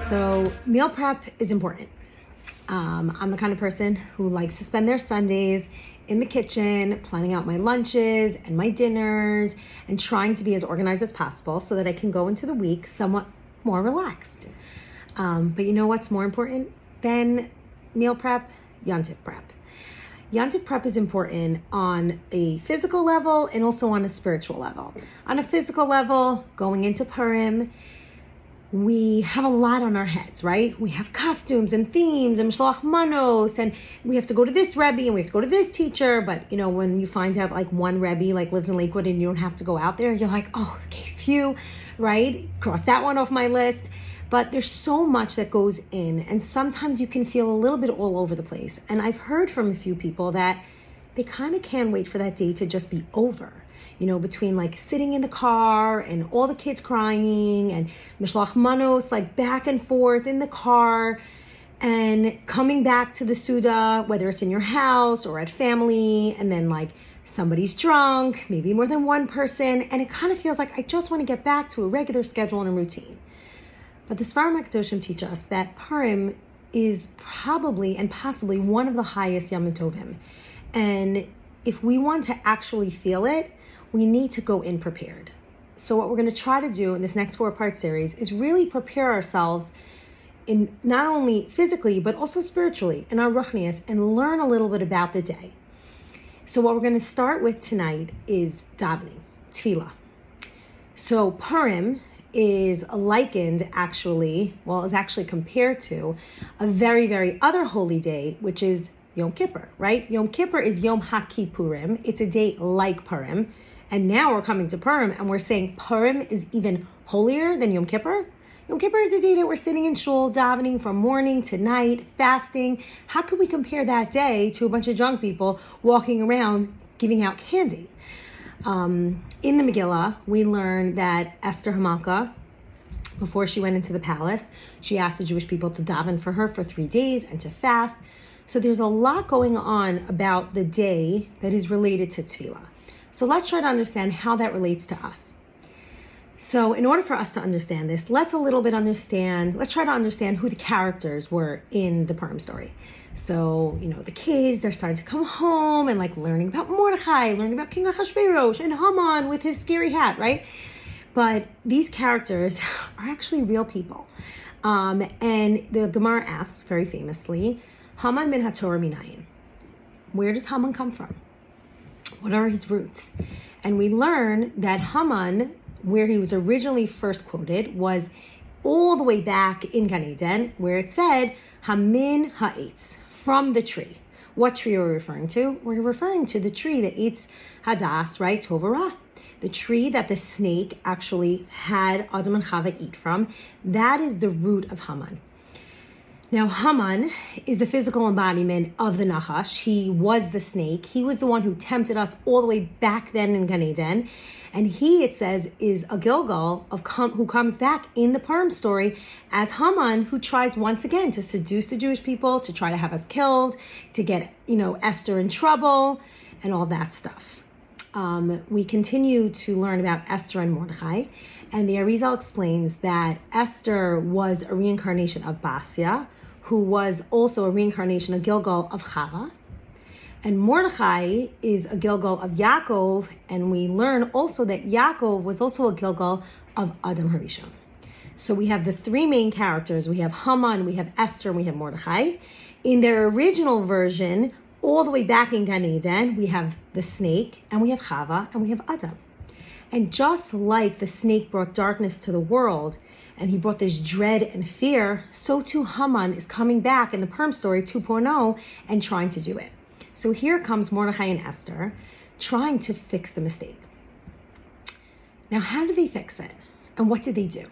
So meal prep is important. I'm the kind of person who likes to spend their Sundays in the kitchen, planning out my lunches and my dinners and trying to be as organized as possible so that I can go into the week somewhat more relaxed. But you know what's more important than meal prep? Yontif prep. Yontif prep is important on a physical level and also on a spiritual level. On a physical level, going into Purim, we have a lot on our heads, right? We have costumes and themes and Mishlach Manos, and we have to go to this Rebbe and we have to go to this teacher. But you know, when you find out like one Rebbe like lives in Lakewood and you don't have to go out there, you're like, oh, okay, phew, right? Cross that one off my list. But there's so much that goes in, and sometimes you can feel a little bit all over the place. And I've heard from a few people that they kind of can't wait for that day to just be over. You know, between like sitting in the car and all the kids crying and Mishlach Manos, like back and forth in the car and coming back to the suda, whether it's in your house or at family, and then like somebody's drunk, maybe more than one person, and it kind of feels like I just want to get back to a regular schedule and a routine. But the Sfarim Kadoshim teach us that Purim is probably and possibly one of the highest Yamim Tovim. And if we want to actually feel it, we need to go in prepared. So what we're going to try to do in this next 4-part series is really prepare ourselves in not only physically, but also spiritually in our ruchnias and learn a little bit about the day. So what we're going to start with tonight is davening, tefillah. So Purim is likened is actually compared to a very, very other holy day, which is Yom Kippur, right? Yom Kippur is Yom HaKippurim. It's a day like Purim. And now we're coming to Purim and we're saying Purim is even holier than Yom Kippur. Yom Kippur is a day that we're sitting in shul, davening from morning to night, fasting. How could we compare that day to a bunch of drunk people walking around giving out candy? In the Megillah, we learn that Esther Hamalka, before she went into the palace, she asked the Jewish people to daven for her for 3 days and to fast. So there's a lot going on about the day that is related to tefillah. So let's try to understand how that relates to us. So in order for us to understand this, let's try to understand who the characters were in the Purim story. So, you know, the kids, they're starting to come home and like learning about Mordechai, learning about King Ahasuerus and Haman with his scary hat, right? But these characters are actually real people. And the Gemara asks very famously, Haman min HaTorah minayin. Where does Haman come from? What are his roots? And we learn that Haman, where he was originally first quoted, was all the way back in Gan Eden, where it said, Hamin ha'etz, from the tree. What tree are we referring to? We're referring to the tree that eats Hadassah, right? Tovarah. The tree that the snake actually had Adam and Chava eat from. That is the root of Haman. Now, Haman is the physical embodiment of the Nachash. He was the snake. He was the one who tempted us all the way back then in Gan Eden. And he, it says, is a Gilgal who comes back in the Purim story as Haman, who tries once again to seduce the Jewish people, to try to have us killed, to get, you know, Esther in trouble, and all that stuff. We continue to learn about Esther and Mordechai. And the Arizal explains that Esther was a reincarnation of Baasya, who was also a reincarnation, a Gilgal of Chava. And Mordechai is a Gilgal of Yaakov, and we learn also that Yaakov was also a Gilgal of Adam Harishon. So we have the three main characters. We have Haman, we have Esther, and we have Mordechai. In their original version, all the way back in Gan Eden, we have the snake, and we have Chava, and we have Adam. And just like the snake brought darkness to the world, and he brought this dread and fear, so too Haman is coming back in the Purim story 2.0 and trying to do it. So here comes Mordechai and Esther trying to fix the mistake. Now, how did they fix it? And what did they do?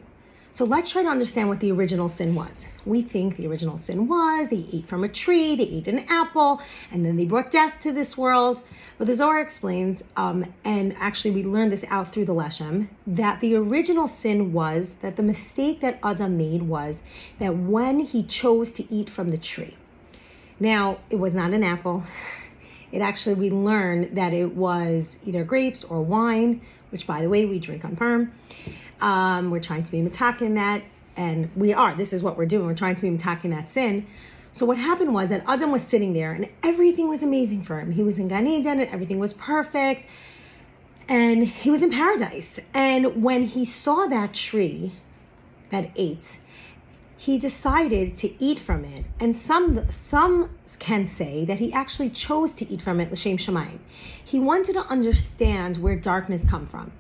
So let's try to understand what the original sin was. We think the original sin was they ate from a tree, they ate an apple, and then they brought death to this world. But the Zohar explains, and actually we learned this out through the Leshem, that the original sin was that the mistake that Adam made was that when he chose to eat from the tree. Now, it was not an apple. It actually, we learned that it was either grapes or wine, which, by the way, we drink on Purim. We're trying to be metak in that, and we are. This is what we're doing. We're trying to be metak in that sin. So what happened was that Adam was sitting there, and everything was amazing for him. He was in Gan Eden, and everything was perfect, and he was in paradise. And when he saw that tree that ate, he decided to eat from it. And some can say that he actually chose to eat from it, l'shem shamayim. He wanted to understand where darkness come from.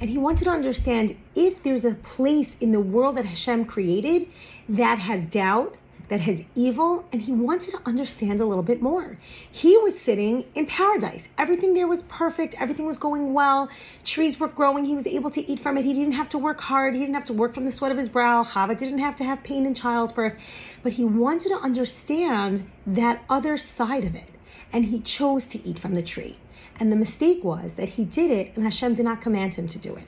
And he wanted to understand if there's a place in the world that Hashem created that has doubt, that has evil, and he wanted to understand a little bit more. He was sitting in paradise. Everything there was perfect. Everything was going well. Trees were growing. He was able to eat from it. He didn't have to work hard. He didn't have to work from the sweat of his brow. Chava didn't have to have pain in childbirth. But he wanted to understand that other side of it. And he chose to eat from the tree. And the mistake was that he did it, and Hashem did not command him to do it.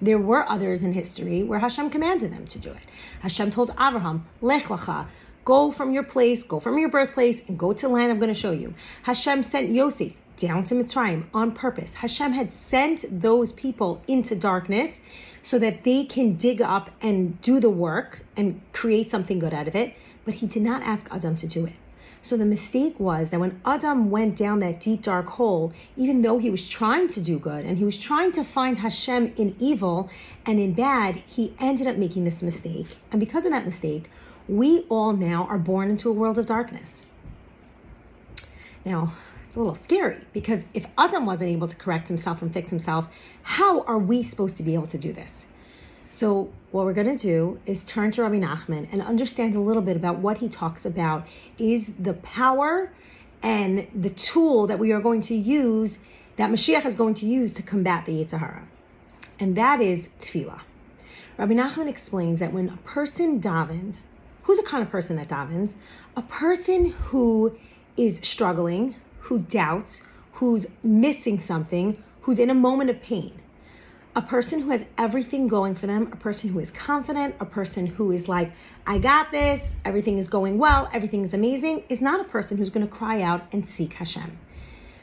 There were others in history where Hashem commanded them to do it. Hashem told Avraham, Lech Lecha, go from your place, go from your birthplace, and go to the land I'm going to show you. Hashem sent Yosef down to Mitzrayim on purpose. Hashem had sent those people into darkness so that they can dig up and do the work and create something good out of it. But he did not ask Adam to do it. So the mistake was that when Adam went down that deep, dark hole, even though he was trying to do good and he was trying to find Hashem in evil and in bad, he ended up making this mistake. And because of that mistake, we all now are born into a world of darkness. Now, it's a little scary because if Adam wasn't able to correct himself and fix himself, how are we supposed to be able to do this? So what we're going to do is turn to Rabbi Nachman and understand a little bit about what he talks about is the power and the tool that we are going to use, that Mashiach is going to use to combat the Yetzer Hara. And that is Tefillah. Rabbi Nachman explains that when a person davens, who's the kind of person that davens? A person who is struggling, who doubts, who's missing something, who's in a moment of pain. A person who has everything going for them, a person who is confident, a person who is like, I got this, everything is going well, everything is amazing, is not a person who's going to cry out and seek Hashem.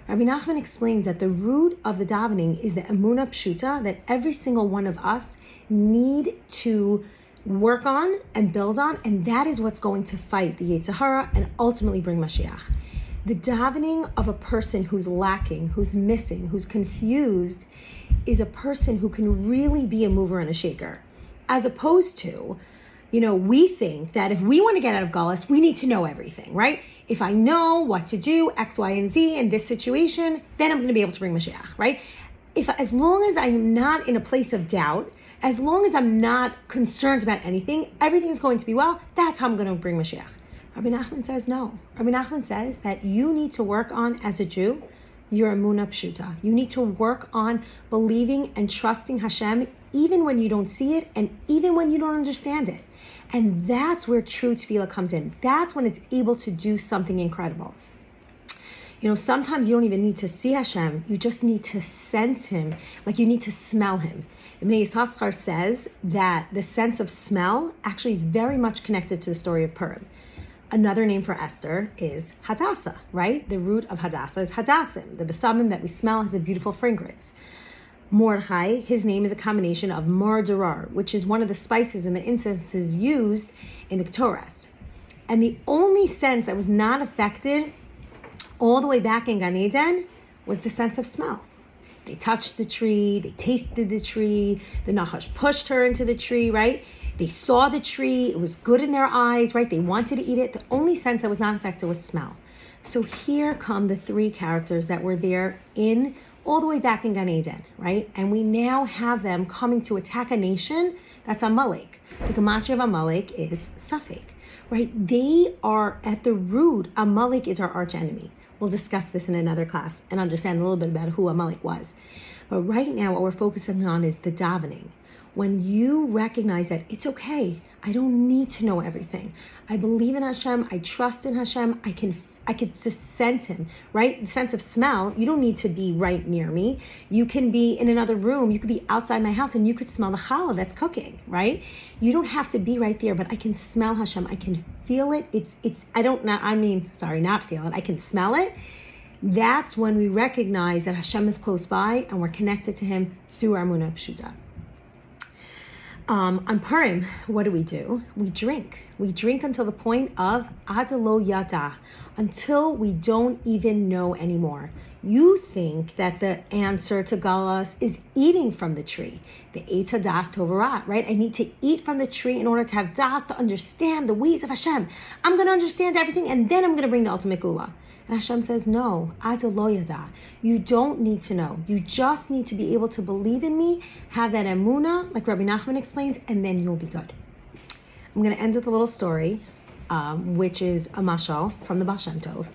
Rabbi Nachman explains that the root of the davening is the emunah pshuta that every single one of us need to work on and build on, and that is what's going to fight the Yetzer Hara and ultimately bring Mashiach. The davening of a person who's lacking, who's missing, who's confused, is a person who can really be a mover and a shaker. As opposed to, we think that if we want to get out of Galus, we need to know everything, right? If I know what to do, X, Y, and Z in this situation, then I'm going to be able to bring Mashiach, right? As long as I'm not in a place of doubt, as long as I'm not concerned about anything, everything's going to be well, that's how I'm going to bring Mashiach. Rabbi Nachman says no. Rabbi Nachman says that you need to work on, as a Jew, your emunah pshuta. You need to work on believing and trusting Hashem even when you don't see it and even when you don't understand it. And that's where true tefillah comes in. That's when it's able to do something incredible. Sometimes you don't even need to see Hashem. You just need to sense Him. Like you need to smell Him. Ibn Yisachar says that the sense of smell actually is very much connected to the story of Purim. Another name for Esther is Hadassah, right? The root of Hadassah is Hadassim. The besamim that we smell has a beautiful fragrance. Mordechai, his name is a combination of murderer, which is one of the spices and the incenses used in the Torahs. And the only sense that was not affected all the way back in Gan Eden was the sense of smell. They touched the tree, they tasted the tree, the Nachash pushed her into the tree, right? They saw the tree, it was good in their eyes, right? They wanted to eat it. The only sense that was not affected was smell. So here come the three characters that were there in all the way back in Gan Eden, right? And we now have them coming to attack a nation that's Amalek. The gematria of Amalek is Safek, right? They are at the root. Amalek is our arch enemy. We'll discuss this in another class and understand a little bit about who Amalek was. But right now, what we're focusing on is the davening. When you recognize that it's okay, I don't need to know everything. I believe in Hashem. I trust in Hashem. I could just sense Him, right? The sense of smell, you don't need to be right near me. You can be in another room. You could be outside my house and you could smell the challah that's cooking, right? You don't have to be right there, but I can smell Hashem. I can feel it. I can smell it. That's when we recognize that Hashem is close by and we're connected to Him through our Emunah Pshuta. On Purim, what do? We drink. We drink until the point of Ad Lo Yada, until we don't even know anymore. You think that the answer to Galus is eating from the tree. The Eitz HaDas Tov Hara, right? I need to eat from the tree in order to have Das, to understand the ways of Hashem. I'm going to understand everything and then I'm going to bring the ultimate Gula. And Hashem says, no, Ad Lo Yada. You don't need to know. You just need to be able to believe in me, have that emunah, like Rabbi Nachman explains, and then you'll be good. I'm going to end with a little story, which is a mashal from the Baal Shem Tov,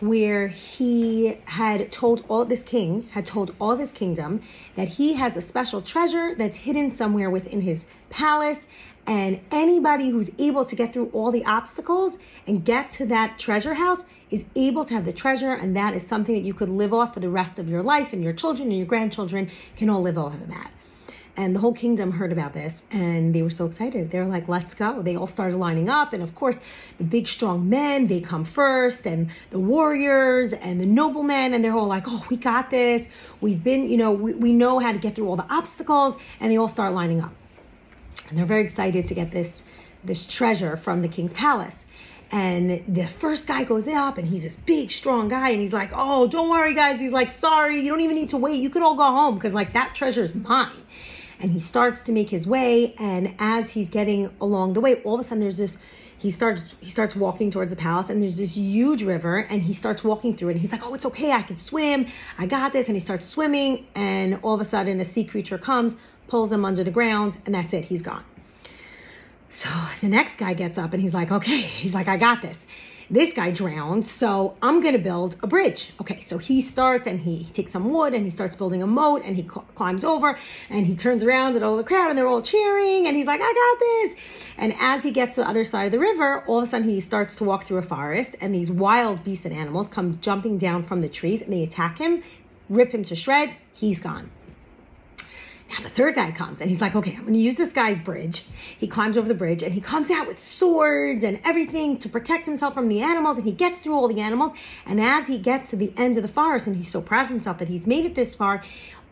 where he had told all this king, had told all this kingdom that he has a special treasure that's hidden somewhere within his palace, and anybody who's able to get through all the obstacles and get to that treasure house is able to have the treasure, and that is something that you could live off for the rest of your life, and your children and your grandchildren can all live off of that. And the whole kingdom heard about this, and they were so excited. They were like, let's go. They all started lining up, and of course, the big strong men, they come first, and the warriors, and the noblemen, and they're all like, oh, we got this. We've been, we know how to get through all the obstacles, and they all start lining up. And they're very excited to get this treasure from the king's palace. And the first guy goes up, and he's this big, strong guy, and he's like, oh, don't worry, guys. He's like, sorry, you don't even need to wait. You could all go home because, like, that treasure is mine. And he starts to make his way, and as he's getting along the way, all of a sudden there's this, he starts walking towards the palace, and there's this huge river, and he starts walking through it, and he's like, oh, it's okay, I can swim, I got this, and he starts swimming, and all of a sudden a sea creature comes, pulls him under the ground, and that's it, he's gone. So the next guy gets up and he's like, okay, he's like, I got this. This guy drowned, so I'm going to build a bridge. Okay, so he starts and he takes some wood and he starts building a moat and he climbs over and he turns around at all the crowd and they're all cheering and he's like, I got this. And as he gets to the other side of the river, all of a sudden he starts to walk through a forest and these wild beasts and animals come jumping down from the trees and they attack him, rip him to shreds, he's gone. Now the third guy comes and he's like, okay, I'm going to use this guy's bridge. He climbs over the bridge and he comes out with swords and everything to protect himself from the animals. And he gets through all the animals. And as he gets to the end of the forest and he's so proud of himself that he's made it this far,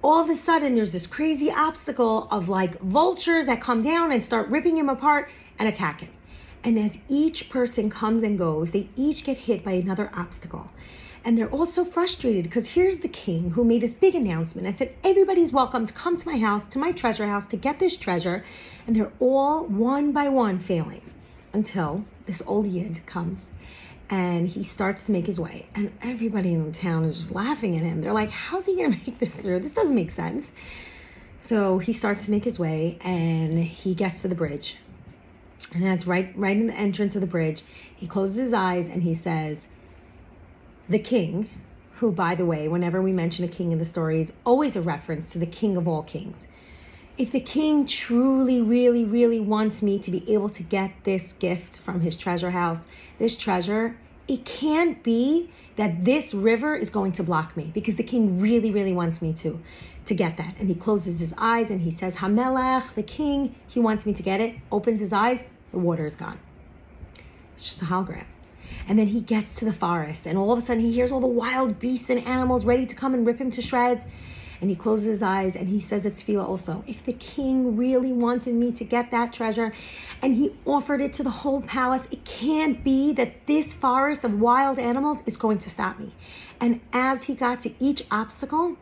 all of a sudden there's this crazy obstacle of like vultures that come down and start ripping him apart and attack him. And as each person comes and goes, they each get hit by another obstacle. And they're all so frustrated because here's the king who made this big announcement and said, everybody's welcome to come to my house, to my treasure house, to get this treasure. And they're all one by one failing until this old Yid comes and he starts to make his way. And everybody in the town is just laughing at him. They're like, how's he going to make this through? This doesn't make sense. So he starts to make his way and he gets to the bridge. And as right in the entrance of the bridge, he closes his eyes and he says, the king, who, by the way, whenever we mention a king in the story, is always a reference to the king of all kings. If the king truly, really, really wants me to be able to get this gift from his treasure house, this treasure, it can't be that this river is going to block me because the king really, really wants me to get that. And he closes his eyes and he says, Hamelach, the king, he wants me to get it, opens his eyes, the water is gone. It's just a hologram. And then he gets to the forest and all of a sudden he hears all the wild beasts and animals ready to come and rip him to shreds. And he closes his eyes and he says a tefillah also. If the king really wanted me to get that treasure and he offered it to the whole palace, it can't be that this forest of wild animals is going to stop me. And as he got to each obstacle,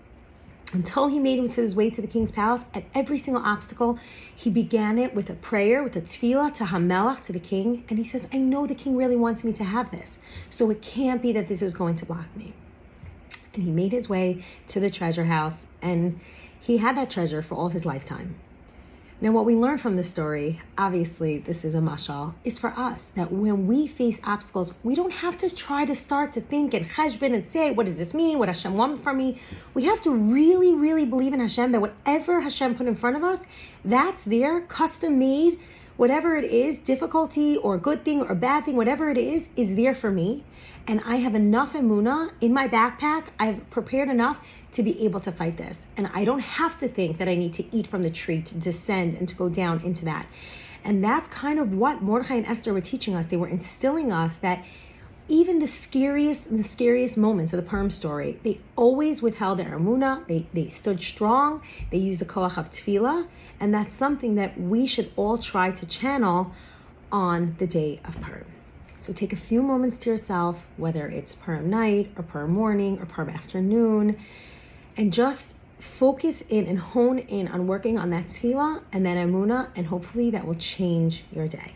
until he made his way to the king's palace, at every single obstacle, he began it with a prayer, with a tefillah to Hamelach, to the king. And he says, I know the king really wants me to have this. So it can't be that this is going to block me. And he made his way to the treasure house. And he had that treasure for all of his lifetime. Now, what we learn from this story, obviously, this is a mashal, is for us that when we face obstacles, we don't have to try to start to think and cheshbon and say, what does this mean? What Hashem want from me? We have to really, really believe in Hashem that whatever Hashem put in front of us, that's there, custom made, whatever it is, difficulty or good thing or bad thing, whatever it is there for me. And I have enough emunah in my backpack. I've prepared enough to be able to fight this. And I don't have to think that I need to eat from the tree to descend and to go down into that. And that's kind of what Mordechai and Esther were teaching us. They were instilling us that even the scariest moments of the Purim story, they always withheld their emunah. They stood strong. They used the koach of tefillah. And that's something that we should all try to channel on the day of Purim. So take a few moments to yourself, whether it's Purim night or Purim morning or Purim afternoon, and just focus in and hone in on working on that tefillah and that emunah, and hopefully that will change your day.